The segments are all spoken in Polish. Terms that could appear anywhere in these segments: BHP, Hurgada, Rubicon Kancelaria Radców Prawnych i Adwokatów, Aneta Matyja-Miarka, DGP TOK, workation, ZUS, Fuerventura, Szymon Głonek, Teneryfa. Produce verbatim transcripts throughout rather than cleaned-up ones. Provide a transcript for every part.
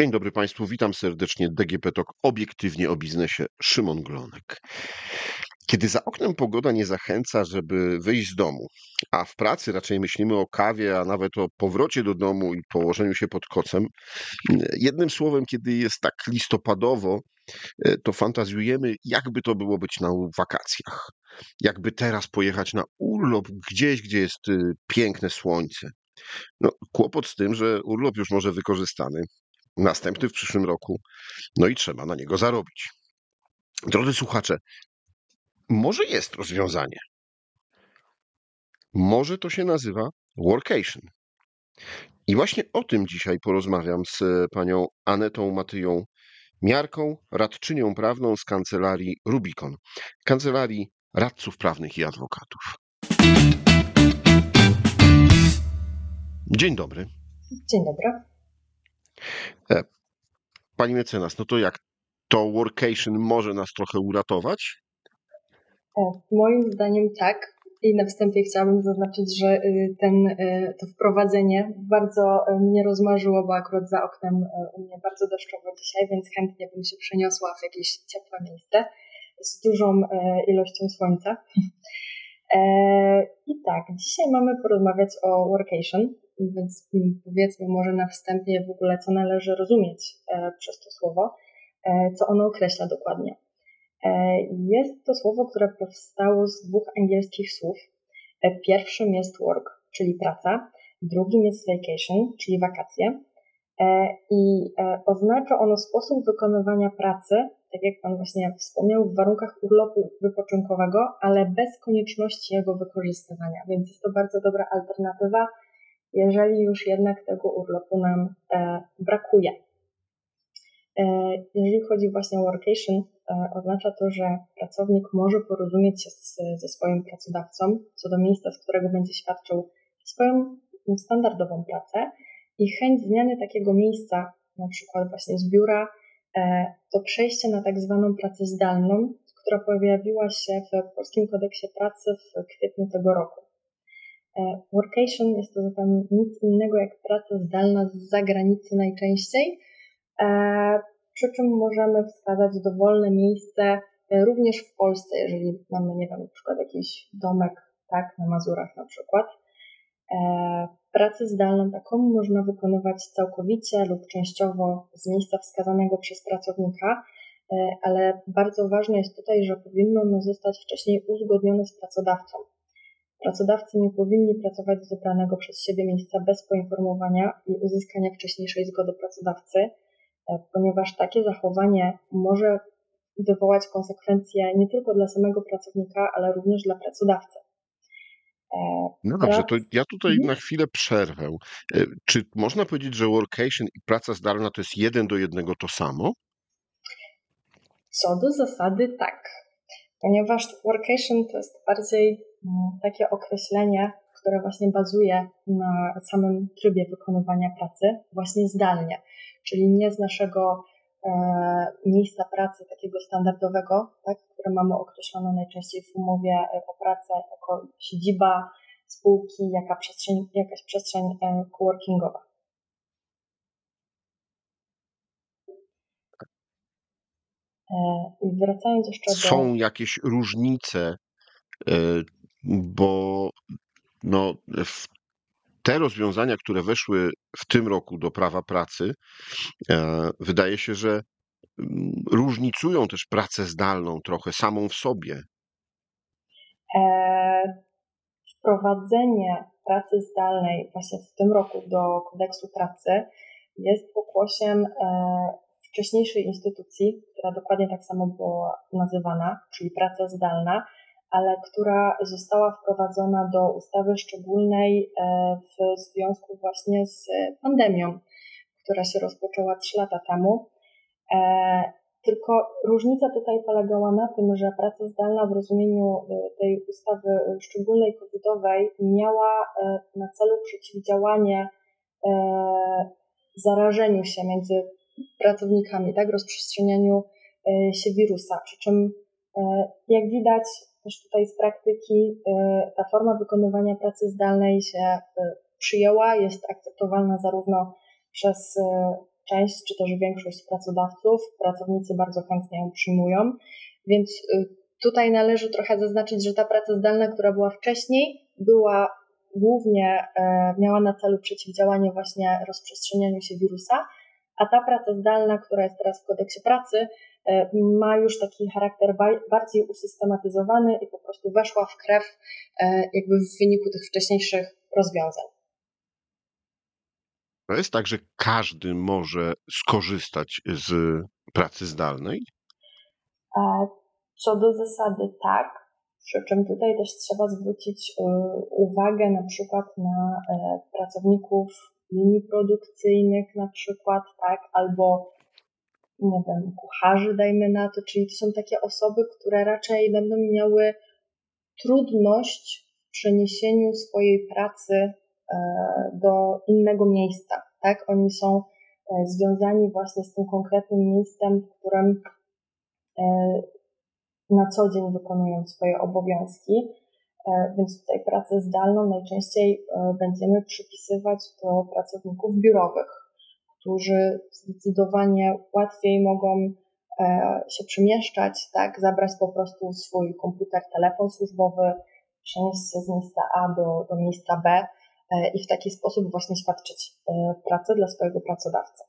Dzień dobry Państwu, witam serdecznie. D G P T O K, obiektywnie o biznesie, Szymon Głonek. Kiedy za oknem pogoda nie zachęca, żeby wyjść z domu, a w pracy raczej myślimy o kawie, a nawet o powrocie do domu i położeniu się pod kocem, jednym słowem, kiedy jest tak listopadowo, to fantazjujemy, jakby to było być na wakacjach. Jakby teraz pojechać na urlop gdzieś, gdzie jest piękne słońce. No, kłopot z tym, że urlop już może wykorzystany, następny w przyszłym roku, no i trzeba na niego zarobić. Drodzy słuchacze, może jest rozwiązanie. Może to się nazywa workation. I właśnie o tym dzisiaj porozmawiam z panią Anetą Matyją-Miarką, radczynią prawną z kancelarii Rubicon, Kancelarii Radców Prawnych i Adwokatów. Dzień dobry. Dzień dobry. Pani mecenas, no to jak, to workation może nas trochę uratować? Moim zdaniem tak. I na wstępie chciałabym zaznaczyć, że ten, to wprowadzenie bardzo mnie rozmarzyło, bo akurat za oknem u mnie bardzo deszczowo dzisiaj, więc chętnie bym się przeniosła w jakieś ciepłe miejsce z dużą ilością słońca. I tak, dzisiaj mamy porozmawiać o workation, więc powiedzmy może na wstępie w ogóle, co należy rozumieć przez to słowo, co ono określa dokładnie. Jest to słowo, które powstało z dwóch angielskich słów. Pierwszym jest work, czyli praca, drugim jest vacation, czyli wakacje. I oznacza ono sposób wykonywania pracy, tak jak Pan właśnie wspomniał, w warunkach urlopu wypoczynkowego, ale bez konieczności jego wykorzystywania, więc jest to bardzo dobra alternatywa, jeżeli już jednak tego urlopu nam e, brakuje. E, jeżeli chodzi właśnie o workation, e, oznacza to, że pracownik może porozumieć się z, ze swoim pracodawcą co do miejsca, z którego będzie świadczył swoją standardową pracę, i chęć zmiany takiego miejsca, na przykład właśnie z biura, e, to przejście na tak zwaną pracę zdalną, która pojawiła się w Polskim Kodeksie Pracy w kwietniu tego roku. Workation jest to zatem nic innego jak praca zdalna z zagranicy najczęściej, przy czym możemy wskazać dowolne miejsce również w Polsce, jeżeli mamy, nie wiem, na przykład jakiś domek, tak, na Mazurach na przykład. Pracę zdalną taką można wykonywać całkowicie lub częściowo z miejsca wskazanego przez pracownika, ale bardzo ważne jest tutaj, że powinno ono zostać wcześniej uzgodnione z pracodawcą. Pracodawcy nie powinni pracować z wybranego przez siebie miejsca bez poinformowania i uzyskania wcześniejszej zgody pracodawcy, ponieważ takie zachowanie może wywołać konsekwencje nie tylko dla samego pracownika, ale również dla pracodawcy. No dobrze, to ja tutaj na chwilę przerwę. Czy można powiedzieć, że workation i praca zdalna to jest jeden do jednego to samo? Co do zasady tak, ponieważ workation to jest bardziej takie określenie, które właśnie bazuje na samym trybie wykonywania pracy właśnie zdalnie, czyli nie z naszego e, miejsca pracy takiego standardowego, tak, które mamy określone najczęściej w umowie o pracę jako siedziba spółki, jaka przestrzeń, jakaś przestrzeń e, coworkingowa. E, wracając jeszcze do... Są jakieś różnice, e... bo no, te rozwiązania, które weszły w tym roku do prawa pracy, wydaje się, że różnicują też pracę zdalną trochę samą w sobie. Wprowadzenie pracy zdalnej właśnie w tym roku do kodeksu pracy jest pokłosiem wcześniejszej instytucji, która dokładnie tak samo była nazywana, czyli praca zdalna, ale która została wprowadzona do ustawy szczególnej w związku właśnie z pandemią, która się rozpoczęła trzy lata temu. Tylko różnica tutaj polegała na tym, że praca zdalna w rozumieniu tej ustawy szczególnej covidowej miała na celu przeciwdziałanie zarażeniu się między pracownikami, tak, rozprzestrzenianiu się wirusa, przy czym jak widać też tutaj z praktyki ta forma wykonywania pracy zdalnej się przyjęła, jest akceptowalna zarówno przez część czy też większość pracodawców pracownicy bardzo chętnie ją przyjmują, więc tutaj należy trochę zaznaczyć, że ta praca zdalna, która była wcześniej, była głównie miała na celu przeciwdziałanie właśnie rozprzestrzenianiu się wirusa, a ta praca zdalna, która jest teraz w kodeksie pracy, ma już taki charakter bardziej usystematyzowany i po prostu weszła w krew jakby w wyniku tych wcześniejszych rozwiązań. To jest tak, że każdy może skorzystać z pracy zdalnej? Co do zasady tak, przy czym tutaj też trzeba zwrócić uwagę na przykład na pracowników linii produkcyjnych na przykład, tak, albo nie wiem, kucharzy dajmy na to, czyli to są takie osoby, które raczej będą miały trudność w przeniesieniu swojej pracy do innego miejsca, tak, oni są związani właśnie z tym konkretnym miejscem, w którym na co dzień wykonują swoje obowiązki, więc tutaj pracę zdalną najczęściej będziemy przypisywać do pracowników biurowych, którzy zdecydowanie łatwiej mogą się przemieszczać, tak, zabrać po prostu swój komputer, telefon służbowy, przenieść się z miejsca A do, do miejsca B i w taki sposób właśnie świadczyć pracę dla swojego pracodawcy.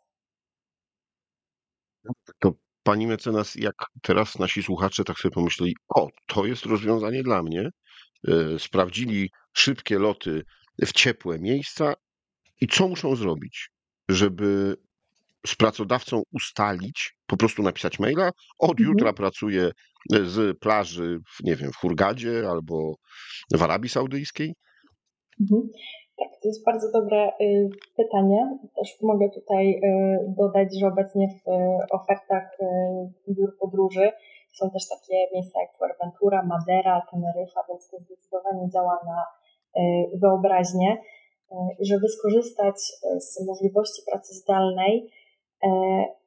To pani mecenas, jak teraz nasi słuchacze tak sobie pomyśleli, o, to jest rozwiązanie dla mnie, sprawdzili szybkie loty w ciepłe miejsca i co muszą zrobić, żeby z pracodawcą ustalić, po prostu napisać maila, od jutra pracuję z plaży, nie wiem, w Hurgadzie albo w Arabii Saudyjskiej? Tak, to jest bardzo dobre pytanie. Też mogę tutaj dodać, że obecnie w ofertach biur podróży są też takie miejsca jak Fuerventura, Madera, Teneryfa, więc to zdecydowanie działa na wyobraźnię. Żeby skorzystać z możliwości pracy zdalnej,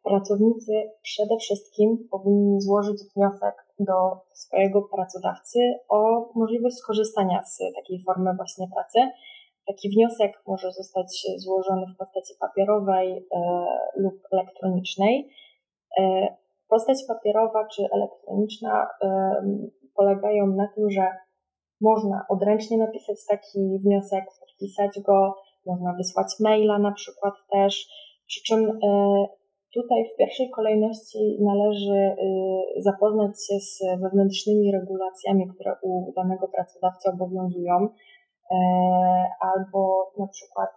pracownicy przede wszystkim powinni złożyć wniosek do swojego pracodawcy o możliwość skorzystania z takiej formy właśnie pracy. Taki wniosek może zostać złożony w postaci papierowej lub elektronicznej. Postać papierowa czy elektroniczna polegają na tym, że można odręcznie napisać taki wniosek, podpisać go, można wysłać maila na przykład też, przy czym tutaj w pierwszej kolejności należy zapoznać się z wewnętrznymi regulacjami, które u danego pracodawcy obowiązują, albo na przykład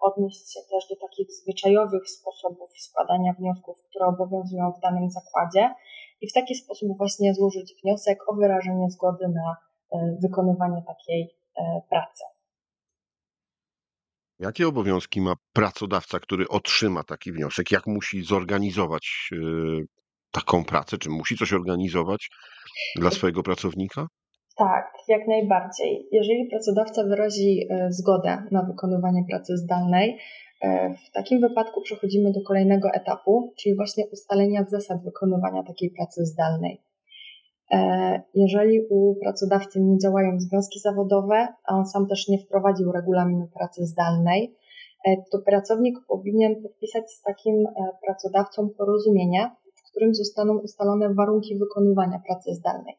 odnieść się też do takich zwyczajowych sposobów składania wniosków, które obowiązują w danym zakładzie i w taki sposób właśnie złożyć wniosek o wyrażenie zgody na wykonywanie takiej pracy. Jakie obowiązki ma pracodawca, który otrzyma taki wniosek? Jak musi zorganizować taką pracę? Czy musi coś organizować dla swojego pracownika? Tak, jak najbardziej. Jeżeli pracodawca wyrazi zgodę na wykonywanie pracy zdalnej, w takim wypadku przechodzimy do kolejnego etapu, czyli właśnie ustalenia zasad wykonywania takiej pracy zdalnej. Jeżeli u pracodawcy nie działają związki zawodowe, a on sam też nie wprowadził regulaminu pracy zdalnej, to pracownik powinien podpisać z takim pracodawcą porozumienie, w którym zostaną ustalone warunki wykonywania pracy zdalnej.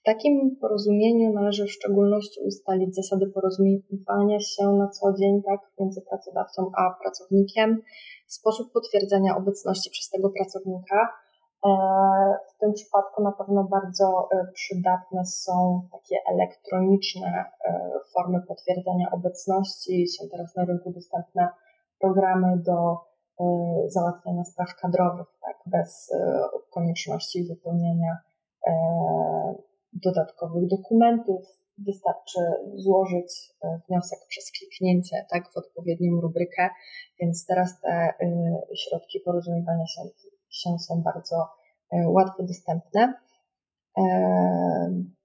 W takim porozumieniu należy w szczególności ustalić zasady porozumiewania się na co dzień, tak, między pracodawcą a pracownikiem, sposób potwierdzania obecności przez tego pracownika. W tym przypadku na pewno bardzo przydatne są takie elektroniczne formy potwierdzenia obecności. Są teraz na rynku dostępne programy do załatwiania spraw kadrowych, tak, bez konieczności wypełniania dodatkowych dokumentów. Wystarczy złożyć wniosek przez kliknięcie, tak, w odpowiednią rubrykę, więc teraz te środki porozumiewania się się są bardzo łatwo dostępne.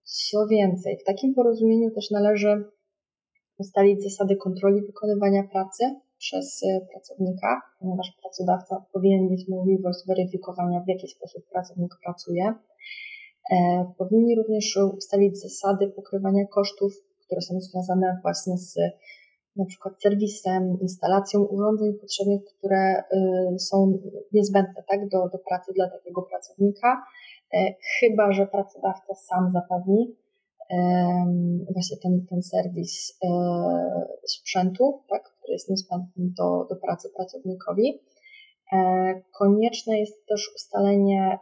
Co więcej, w takim porozumieniu też należy ustalić zasady kontroli wykonywania pracy przez pracownika, ponieważ pracodawca powinien mieć możliwość weryfikowania, w jaki sposób pracownik pracuje. Powinni również ustalić zasady pokrywania kosztów, które są związane właśnie z na przykład serwisem, instalacją urządzeń potrzebnych, które są niezbędne tak, do, do pracy dla takiego pracownika, chyba że pracodawca sam zapewni właśnie ten, ten serwis sprzętu, tak, który jest niezbędny do, do pracy pracownikowi. Konieczne jest też ustalenie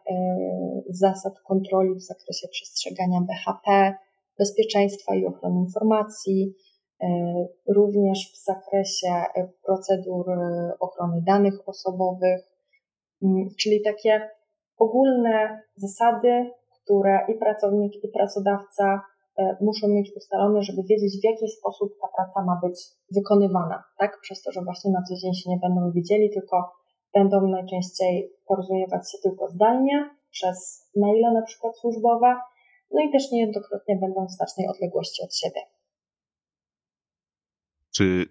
zasad kontroli w zakresie przestrzegania B H P, bezpieczeństwa i ochrony informacji, również w zakresie procedur ochrony danych osobowych, czyli takie ogólne zasady, które i pracownik, i pracodawca muszą mieć ustalone, żeby wiedzieć, w jaki sposób ta praca ma być wykonywana, tak? Przez to, że właśnie na co dzień się nie będą widzieli, tylko będą najczęściej porozumiewać się tylko zdalnie, przez maile na przykład służbowe, no i też niejednokrotnie będą w znacznej odległości od siebie. Czy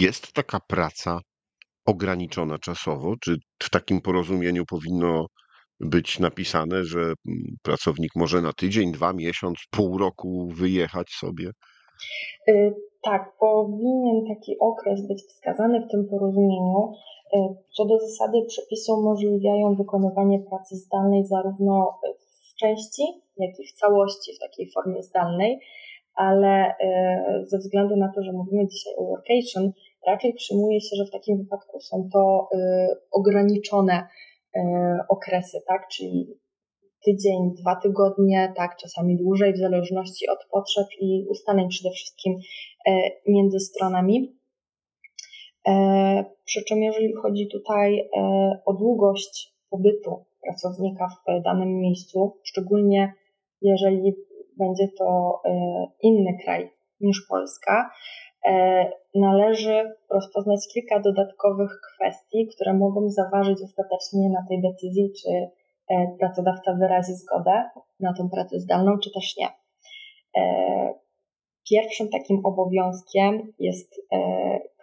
jest taka praca ograniczona czasowo? Czy w takim porozumieniu powinno być napisane, że pracownik może na tydzień, dwa, miesiąc, pół roku wyjechać sobie? Tak, powinien taki okres być wskazany w tym porozumieniu. Co do zasady przepisy umożliwiają wykonywanie pracy zdalnej zarówno w części, jak i w całości w takiej formie zdalnej, ale ze względu na to, że mówimy dzisiaj o workation, raczej przyjmuje się, że w takim wypadku są to ograniczone okresy, tak, czyli tydzień, dwa tygodnie, tak, czasami dłużej, w zależności od potrzeb i ustaleń przede wszystkim między stronami. Przy czym jeżeli chodzi tutaj o długość pobytu pracownika w danym miejscu, szczególnie jeżeli będzie to inny kraj niż Polska, należy rozpoznać kilka dodatkowych kwestii, które mogą zaważyć ostatecznie na tej decyzji, czy pracodawca wyrazi zgodę na tą pracę zdalną, czy też nie. Pierwszym takim obowiązkiem jest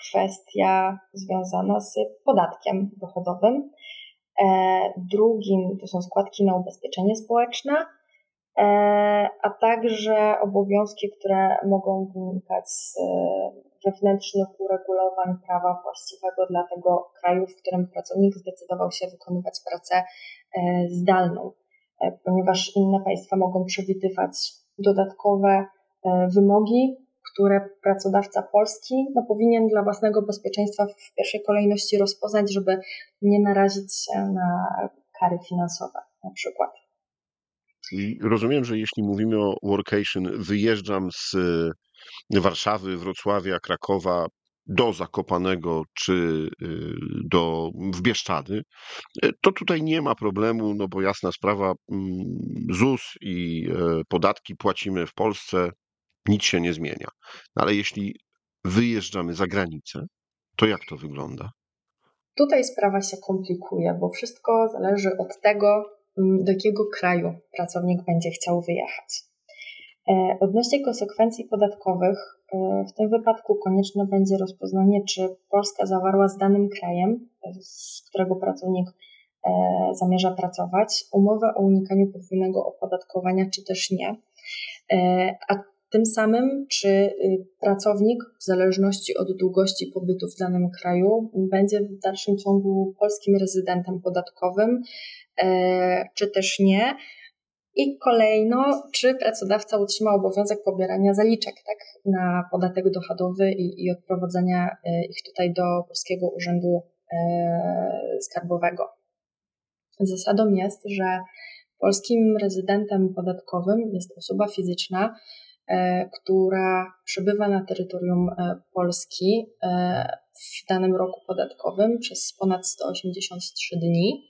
kwestia związana z podatkiem dochodowym. Drugim to są składki na ubezpieczenie społeczne, a także obowiązki, które mogą wynikać z wewnętrznych uregulowań prawa właściwego dla tego kraju, w którym pracownik zdecydował się wykonywać pracę zdalną, ponieważ inne państwa mogą przewidywać dodatkowe wymogi, które pracodawca polski no, powinien dla własnego bezpieczeństwa w pierwszej kolejności rozpoznać, żeby nie narazić się na kary finansowe na przykład. I rozumiem, że jeśli mówimy o workation, wyjeżdżam z Warszawy, Wrocławia, Krakowa do Zakopanego czy do w Bieszczady, to tutaj nie ma problemu, no bo jasna sprawa, Z U S i podatki płacimy w Polsce, nic się nie zmienia. Ale jeśli wyjeżdżamy za granicę, to jak to wygląda? Tutaj sprawa się komplikuje, bo wszystko zależy od tego, do jakiego kraju pracownik będzie chciał wyjechać. Odnośnie konsekwencji podatkowych, w tym wypadku konieczne będzie rozpoznanie, czy Polska zawarła z danym krajem, z którego pracownik zamierza pracować, umowę o unikaniu podwójnego opodatkowania, czy też nie. A tym samym, czy pracownik, w zależności od długości pobytu w danym kraju, będzie w dalszym ciągu polskim rezydentem podatkowym, czy też nie. I kolejno, czy pracodawca utrzyma obowiązek pobierania zaliczek tak, na podatek dochodowy i, i odprowadzenia ich tutaj do Polskiego Urzędu Skarbowego. Zasadą jest, że polskim rezydentem podatkowym jest osoba fizyczna, która przybywa na terytorium Polski w danym roku podatkowym przez ponad sto osiemdziesiąt trzy dni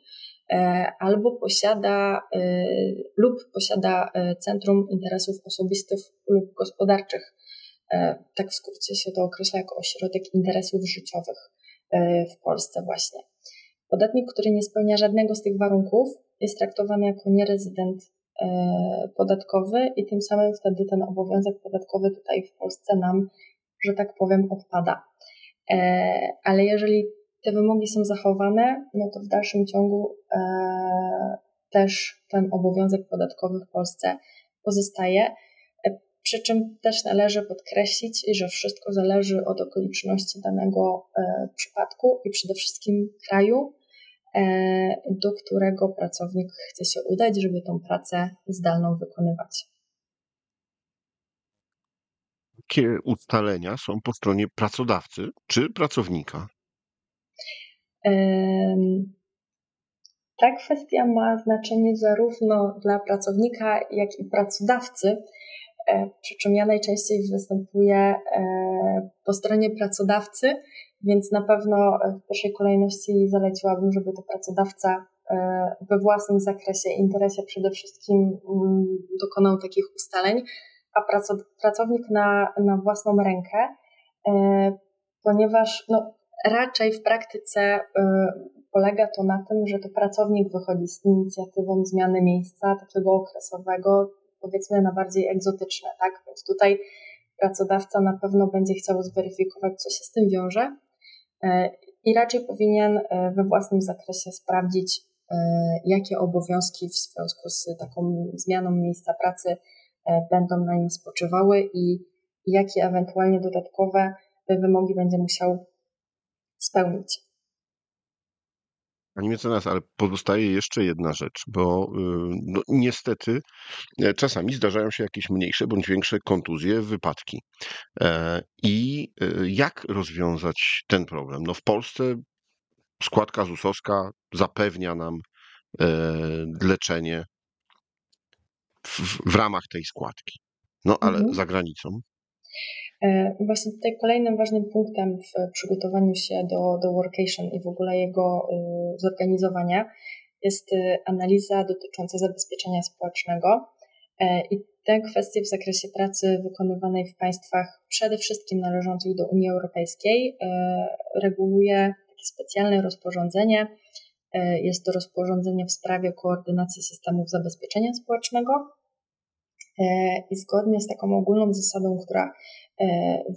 albo posiada lub posiada Centrum Interesów Osobistych lub Gospodarczych. Tak w skrócie się to określa jako ośrodek interesów życiowych w Polsce właśnie. Podatnik, który nie spełnia żadnego z tych warunków, jest traktowany jako nierezydent podatkowy i tym samym wtedy ten obowiązek podatkowy tutaj w Polsce nam, że tak powiem, odpada. Ale jeżeli te wymogi są zachowane, no to w dalszym ciągu też ten obowiązek podatkowy w Polsce pozostaje. Przy czym też należy podkreślić, że wszystko zależy od okoliczności danego e, przypadku i przede wszystkim kraju, e, do którego pracownik chce się udać, żeby tą pracę zdalną wykonywać. Jakie ustalenia są po stronie pracodawcy czy pracownika? E, ta kwestia ma znaczenie zarówno dla pracownika, jak i pracodawcy, przy czym ja najczęściej występuję po stronie pracodawcy, więc na pewno w pierwszej kolejności zaleciłabym, żeby to pracodawca we własnym zakresie, interesie przede wszystkim dokonał takich ustaleń, a pracownik na, na własną rękę, ponieważ no, raczej w praktyce polega to na tym, że to pracownik wychodzi z inicjatywą zmiany miejsca takiego okresowego, powiedzmy na bardziej egzotyczne, tak? Więc tutaj pracodawca na pewno będzie chciał zweryfikować, co się z tym wiąże i raczej powinien we własnym zakresie sprawdzić, jakie obowiązki w związku z taką zmianą miejsca pracy będą na nim spoczywały i jakie ewentualnie dodatkowe wymogi będzie musiał spełnić. Pani mecenas, ale pozostaje jeszcze jedna rzecz, bo no, niestety czasami zdarzają się jakieś mniejsze bądź większe kontuzje, wypadki. I jak rozwiązać ten problem? No, w Polsce składka ZUS-owska zapewnia nam leczenie w, w ramach tej składki, no ale mhm. za granicą. Właśnie tutaj kolejnym ważnym punktem w przygotowaniu się do, do workation i w ogóle jego zorganizowania jest analiza dotycząca zabezpieczenia społecznego i te kwestie w zakresie pracy wykonywanej w państwach przede wszystkim należących do Unii Europejskiej reguluje takie specjalne rozporządzenie. Jest to rozporządzenie w sprawie koordynacji systemów zabezpieczenia społecznego. I zgodnie z taką ogólną zasadą, która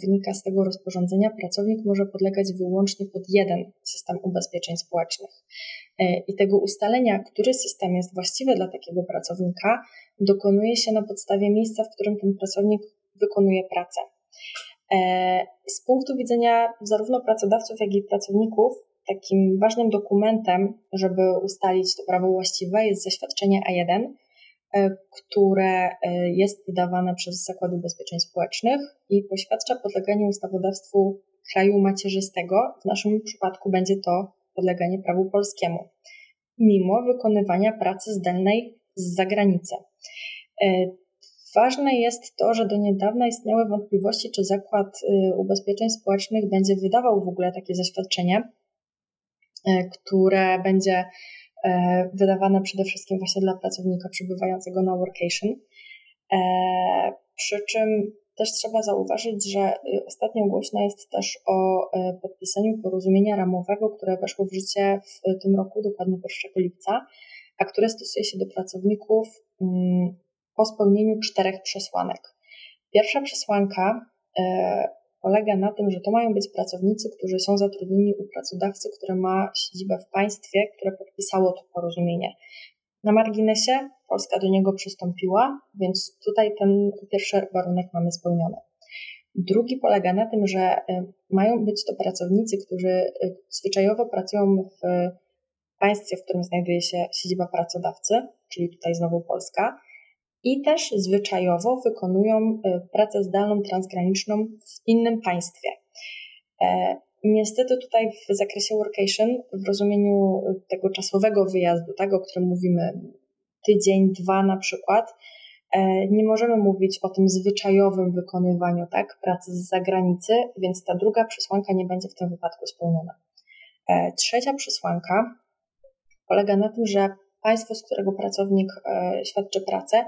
wynika z tego rozporządzenia, pracownik może podlegać wyłącznie pod jeden system ubezpieczeń społecznych. I tego ustalenia, który system jest właściwy dla takiego pracownika, dokonuje się na podstawie miejsca, w którym ten pracownik wykonuje pracę. Z punktu widzenia zarówno pracodawców, jak i pracowników, takim ważnym dokumentem, żeby ustalić to prawo właściwe, jest zaświadczenie A jeden, które jest wydawane przez Zakład Ubezpieczeń Społecznych i poświadcza podleganie ustawodawstwu kraju macierzystego. W naszym przypadku będzie to podleganie prawu polskiemu, mimo wykonywania pracy zdalnej z zagranicy. Ważne jest to, że do niedawna istniały wątpliwości, czy Zakład Ubezpieczeń Społecznych będzie wydawał w ogóle takie zaświadczenie, które będzie wydawane przede wszystkim właśnie dla pracownika przebywającego na workation. Przy czym też trzeba zauważyć, że ostatnio głośno jest też o podpisaniu porozumienia ramowego, które weszło w życie w tym roku, dokładnie pierwszego lipca, a które stosuje się do pracowników po spełnieniu czterech przesłanek. Pierwsza przesłanka polega na tym, że to mają być pracownicy, którzy są zatrudnieni u pracodawcy, który ma siedzibę w państwie, które podpisało to porozumienie. Na marginesie Polska do niego przystąpiła, więc tutaj ten pierwszy warunek mamy spełniony. Drugi polega na tym, że mają być to pracownicy, którzy zwyczajowo pracują w państwie, w którym znajduje się siedziba pracodawcy, czyli tutaj znowu Polska, i też zwyczajowo wykonują pracę zdalną, transgraniczną w innym państwie. Niestety tutaj w zakresie workation, w rozumieniu tego czasowego wyjazdu, tego, o którym mówimy tydzień, dwa na przykład, nie możemy mówić o tym zwyczajowym wykonywaniu tak, pracy z zagranicy, więc ta druga przesłanka nie będzie w tym wypadku spełniona. Trzecia przesłanka polega na tym, że państwo, z którego pracownik świadczy pracę,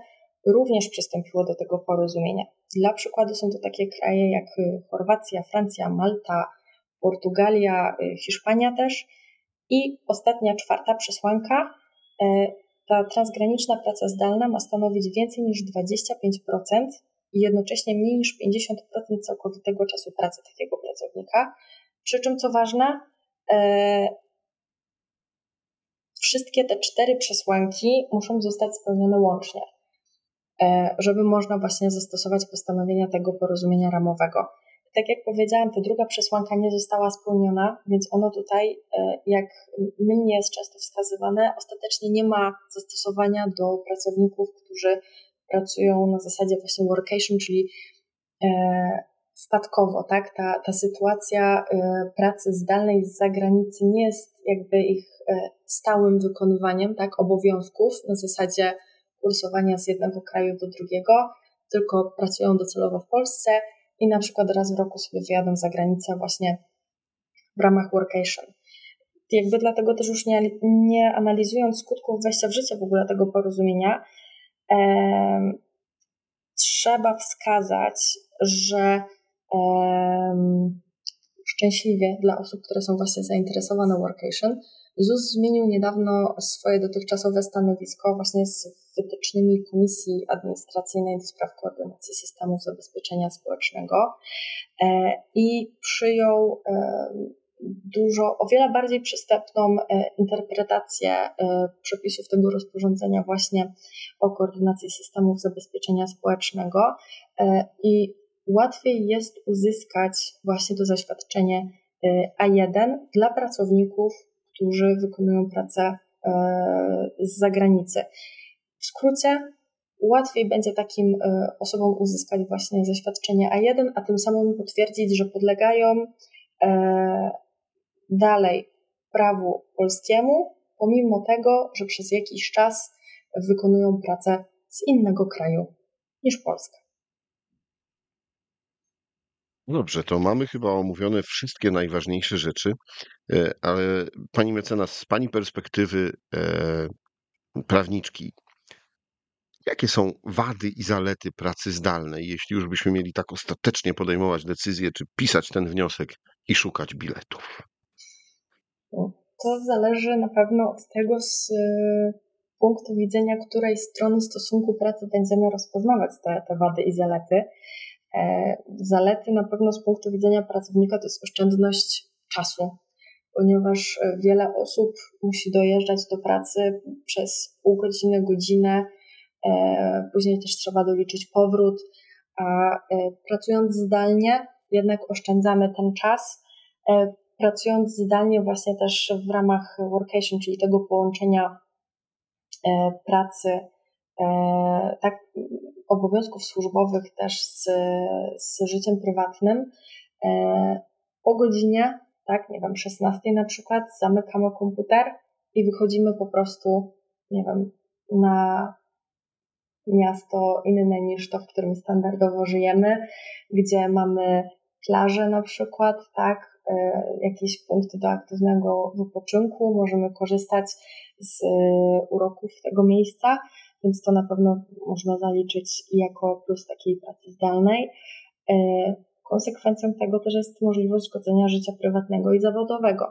również przystąpiło do tego porozumienia. Dla przykładu są to takie kraje jak Chorwacja, Francja, Malta, Portugalia, Hiszpania też. I ostatnia, czwarta przesłanka, ta transgraniczna praca zdalna ma stanowić więcej niż dwadzieścia pięć procent i jednocześnie mniej niż pięćdziesiąt procent całkowitego czasu pracy takiego pracownika. Przy czym, co ważne, wszystkie te cztery przesłanki muszą zostać spełnione łącznie. żeby można właśnie zastosować postanowienia tego porozumienia ramowego. Tak jak powiedziałam, ta druga przesłanka nie została spełniona, więc ono tutaj, jak mylnie jest często wskazywane, ostatecznie nie ma zastosowania do pracowników, którzy pracują na zasadzie właśnie workation, czyli spadkowo, tak? Ta, ta sytuacja pracy zdalnej z zagranicy nie jest jakby ich stałym wykonywaniem, tak? Obowiązków na zasadzie kursowania z jednego kraju do drugiego, tylko pracują docelowo w Polsce i na przykład raz w roku sobie wyjadą za granicę właśnie w ramach workation. Jakby dlatego też już nie, nie analizując skutków wejścia w życie w ogóle tego porozumienia, e, trzeba wskazać, że e, szczęśliwie dla osób, które są właśnie zainteresowane workation, Z U S zmienił niedawno swoje dotychczasowe stanowisko właśnie z wytycznymi Komisji Administracyjnej do spraw koordynacji systemów zabezpieczenia społecznego i przyjął dużo, o wiele bardziej przystępną interpretację przepisów tego rozporządzenia właśnie o koordynacji systemów zabezpieczenia społecznego i łatwiej jest uzyskać właśnie to zaświadczenie A jeden dla pracowników, którzy wykonują pracę z zagranicy. W skrócie, łatwiej będzie takim osobom uzyskać właśnie zaświadczenie A jeden, a tym samym potwierdzić, że podlegają dalej prawu polskiemu, pomimo tego, że przez jakiś czas wykonują pracę z innego kraju niż Polska. Dobrze, to mamy chyba omówione wszystkie najważniejsze rzeczy, ale pani mecenas, z pani perspektywy e, prawniczki, jakie są wady i zalety pracy zdalnej, jeśli już byśmy mieli tak ostatecznie podejmować decyzję, czy pisać ten wniosek i szukać biletów? To zależy na pewno od tego, z punktu widzenia, której strony stosunku pracy będziemy rozpoznawać te, te wady i zalety. Zalety na pewno z punktu widzenia pracownika to jest oszczędność czasu, ponieważ wiele osób musi dojeżdżać do pracy przez pół godziny, godzinę, później też trzeba doliczyć powrót, a pracując zdalnie jednak oszczędzamy ten czas, pracując zdalnie właśnie też w ramach workation, czyli tego połączenia pracy, tak, obowiązków służbowych też z, z życiem prywatnym. Po godzinie, tak, nie wiem, szesnastej na przykład, zamykamy komputer i wychodzimy po prostu, nie wiem, na miasto inne niż to, w którym standardowo żyjemy, gdzie mamy plażę na przykład, tak, jakieś punkty do aktywnego wypoczynku, możemy korzystać z uroków tego miejsca. Więc to na pewno można zaliczyć jako plus takiej pracy zdalnej. Konsekwencją tego też jest możliwość godzenia życia prywatnego i zawodowego.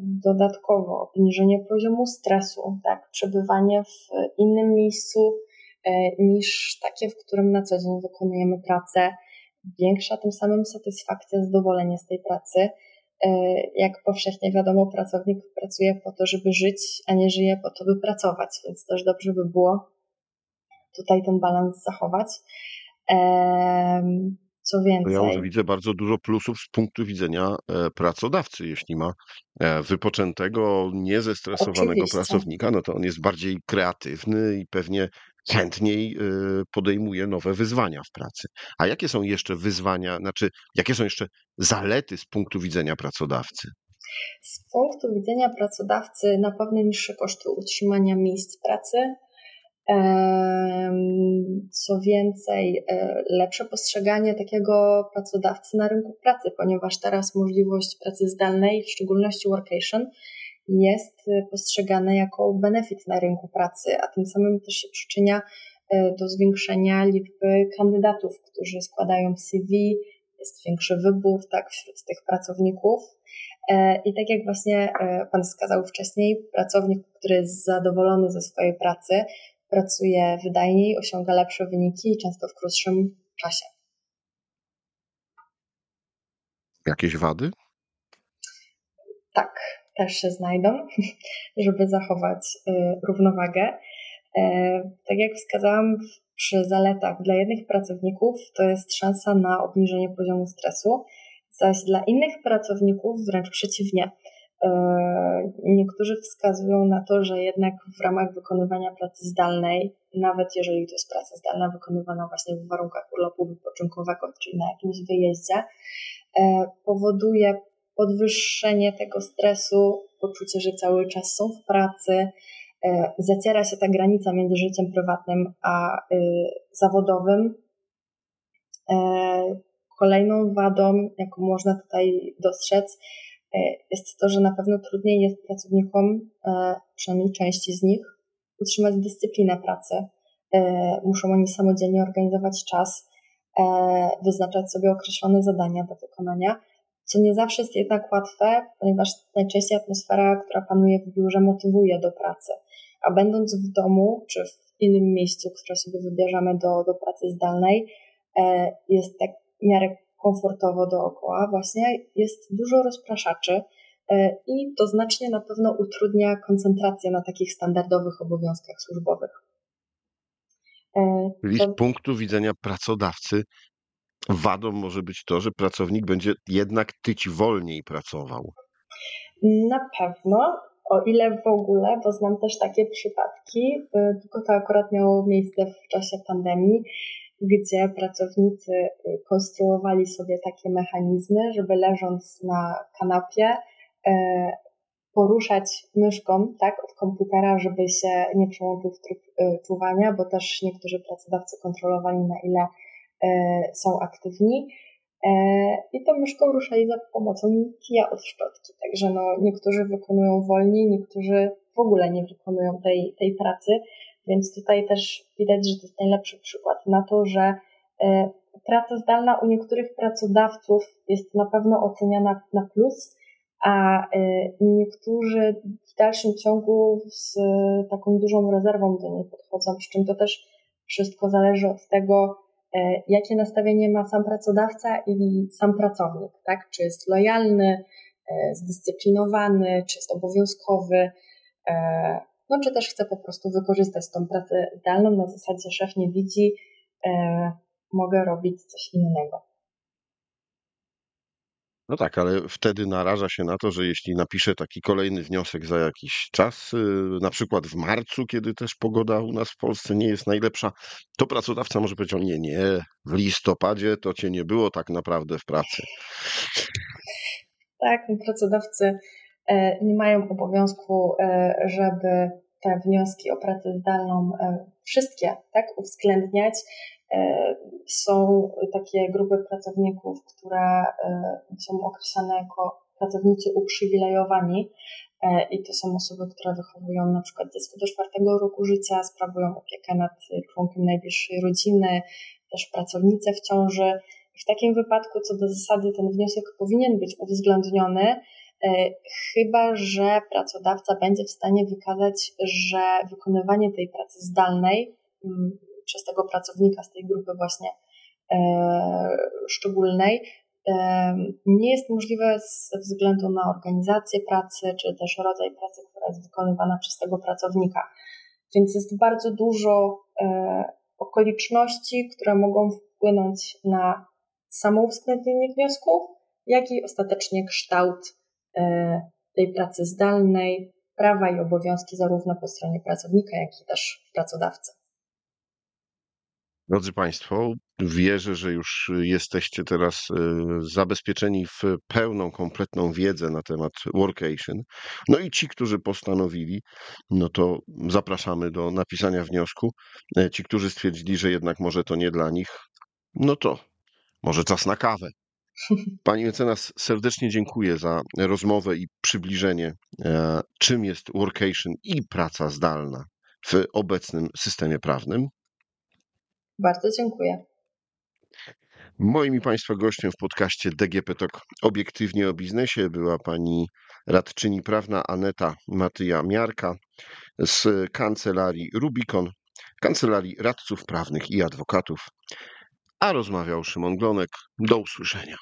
Dodatkowo obniżenie poziomu stresu, tak, przebywanie w innym miejscu niż takie, w którym na co dzień wykonujemy pracę. Większa tym samym satysfakcja, zadowolenie z tej pracy. Jak powszechnie wiadomo, pracownik pracuje po to, żeby żyć, a nie żyje po to, by pracować, więc też dobrze by było tutaj ten balans zachować. Co więcej... Ja już widzę bardzo dużo plusów z punktu widzenia pracodawcy. Jeśli ma wypoczętego, niezestresowanego Oczywiście. pracownika, no to on jest bardziej kreatywny i pewnie chętniej podejmuje nowe wyzwania w pracy. A jakie są jeszcze wyzwania, znaczy jakie są jeszcze zalety z punktu widzenia pracodawcy? Z punktu widzenia pracodawcy na pewno niższe koszty utrzymania miejsc pracy. Co więcej, lepsze postrzeganie takiego pracodawcy na rynku pracy, ponieważ teraz możliwość pracy zdalnej, w szczególności workation, jest postrzegane jako benefit na rynku pracy, a tym samym też się przyczynia do zwiększenia liczby kandydatów, którzy składają C V, jest większy wybór, tak, wśród tych pracowników. I tak jak właśnie pan wskazał wcześniej, pracownik, który jest zadowolony ze swojej pracy, pracuje wydajniej, osiąga lepsze wyniki i często w krótszym czasie. Jakieś wady? Tak, też się znajdą, żeby zachować równowagę. Tak jak wskazałam, przy zaletach dla jednych pracowników to jest szansa na obniżenie poziomu stresu, zaś dla innych pracowników wręcz przeciwnie. Niektórzy wskazują na to, że jednak w ramach wykonywania pracy zdalnej, nawet jeżeli to jest praca zdalna wykonywana właśnie w warunkach urlopu wypoczynkowego, czyli na jakimś wyjeździe, powoduje podwyższenie tego stresu, poczucie, że cały czas są w pracy, zaciera się ta granica między życiem prywatnym a zawodowym. Kolejną wadą, jaką można tutaj dostrzec, jest to, że na pewno trudniej jest pracownikom, przynajmniej części z nich, utrzymać dyscyplinę pracy. Muszą oni samodzielnie organizować czas, wyznaczać sobie określone zadania do wykonania, co nie zawsze jest jednak łatwe, ponieważ najczęściej atmosfera, która panuje w biurze, motywuje do pracy. A będąc w domu czy w innym miejscu, które sobie wybierzemy do, do pracy zdalnej, jest tak w miarę komfortowo dookoła, właśnie jest dużo rozpraszaczy i to znacznie na pewno utrudnia koncentrację na takich standardowych obowiązkach służbowych. Czyli to... z punktu widzenia pracodawcy wadą może być to, że pracownik będzie jednak tyć wolniej pracował. Na pewno, o ile w ogóle, bo znam też takie przypadki, tylko to akurat miało miejsce w czasie pandemii, gdzie pracownicy konstruowali sobie takie mechanizmy, żeby leżąc na kanapie poruszać myszką tak, od komputera, żeby się nie przełączył w tryb czuwania, bo też niektórzy pracodawcy kontrolowali, na ile są aktywni, i tą myszką ruszali za pomocą kija od szczotki. Także no, niektórzy wykonują wolniej, niektórzy w ogóle nie wykonują tej, tej pracy, więc tutaj też widać, że to jest najlepszy przykład na to, że praca zdalna u niektórych pracodawców jest na pewno oceniana na plus, a niektórzy w dalszym ciągu z taką dużą rezerwą do niej podchodzą, przy czym to też wszystko zależy od tego, jakie nastawienie ma sam pracodawca i sam pracownik, tak? Czy jest lojalny, zdyscyplinowany, czy jest obowiązkowy, no czy też chce po prostu wykorzystać tą pracę zdalną na zasadzie szef nie widzi, mogę robić coś innego. No tak, ale wtedy naraża się na to, że jeśli napiszę taki kolejny wniosek za jakiś czas, na przykład w marcu, kiedy też pogoda u nas w Polsce nie jest najlepsza, to pracodawca może powiedzieć, nie, nie, w listopadzie to cię nie było tak naprawdę w pracy. Tak, pracodawcy nie mają obowiązku, żeby te wnioski o pracę zdalną wszystkie tak, uwzględniać. Są takie grupy pracowników, które są określane jako pracownicy uprzywilejowani i to są osoby, które wychowują na przykład dziecko do czwartego roku życia, sprawują opiekę nad członkiem najbliższej rodziny, też pracownice w ciąży. W takim wypadku co do zasady ten wniosek powinien być uwzględniony, chyba że pracodawca będzie w stanie wykazać, że wykonywanie tej pracy zdalnej przez tego pracownika z tej grupy właśnie e, szczególnej e, nie jest możliwe ze względu na organizację pracy czy też rodzaj pracy, która jest wykonywana przez tego pracownika. Więc jest bardzo dużo e, okoliczności, które mogą wpłynąć na samo uwzględnienie wniosków, jak i ostatecznie kształt e, tej pracy zdalnej, prawa i obowiązki zarówno po stronie pracownika, jak i też pracodawcy. Drodzy Państwo, wierzę, że już jesteście teraz zabezpieczeni w pełną, kompletną wiedzę na temat workation. No i ci, którzy postanowili, no to zapraszamy do napisania wniosku. Ci, którzy stwierdzili, że jednak może to nie dla nich, no to może czas na kawę. Pani mecenas, serdecznie dziękuję za rozmowę i przybliżenie, czym jest workation i praca zdalna w obecnym systemie prawnym. Bardzo dziękuję. Moim i Państwa gościem w podcaście D G P T O K obiektywnie o biznesie była pani radczyni prawna Aneta Matyja-Miarka z kancelarii Rubicon, kancelarii radców prawnych i adwokatów, a rozmawiał Szymon Głonek. Do usłyszenia.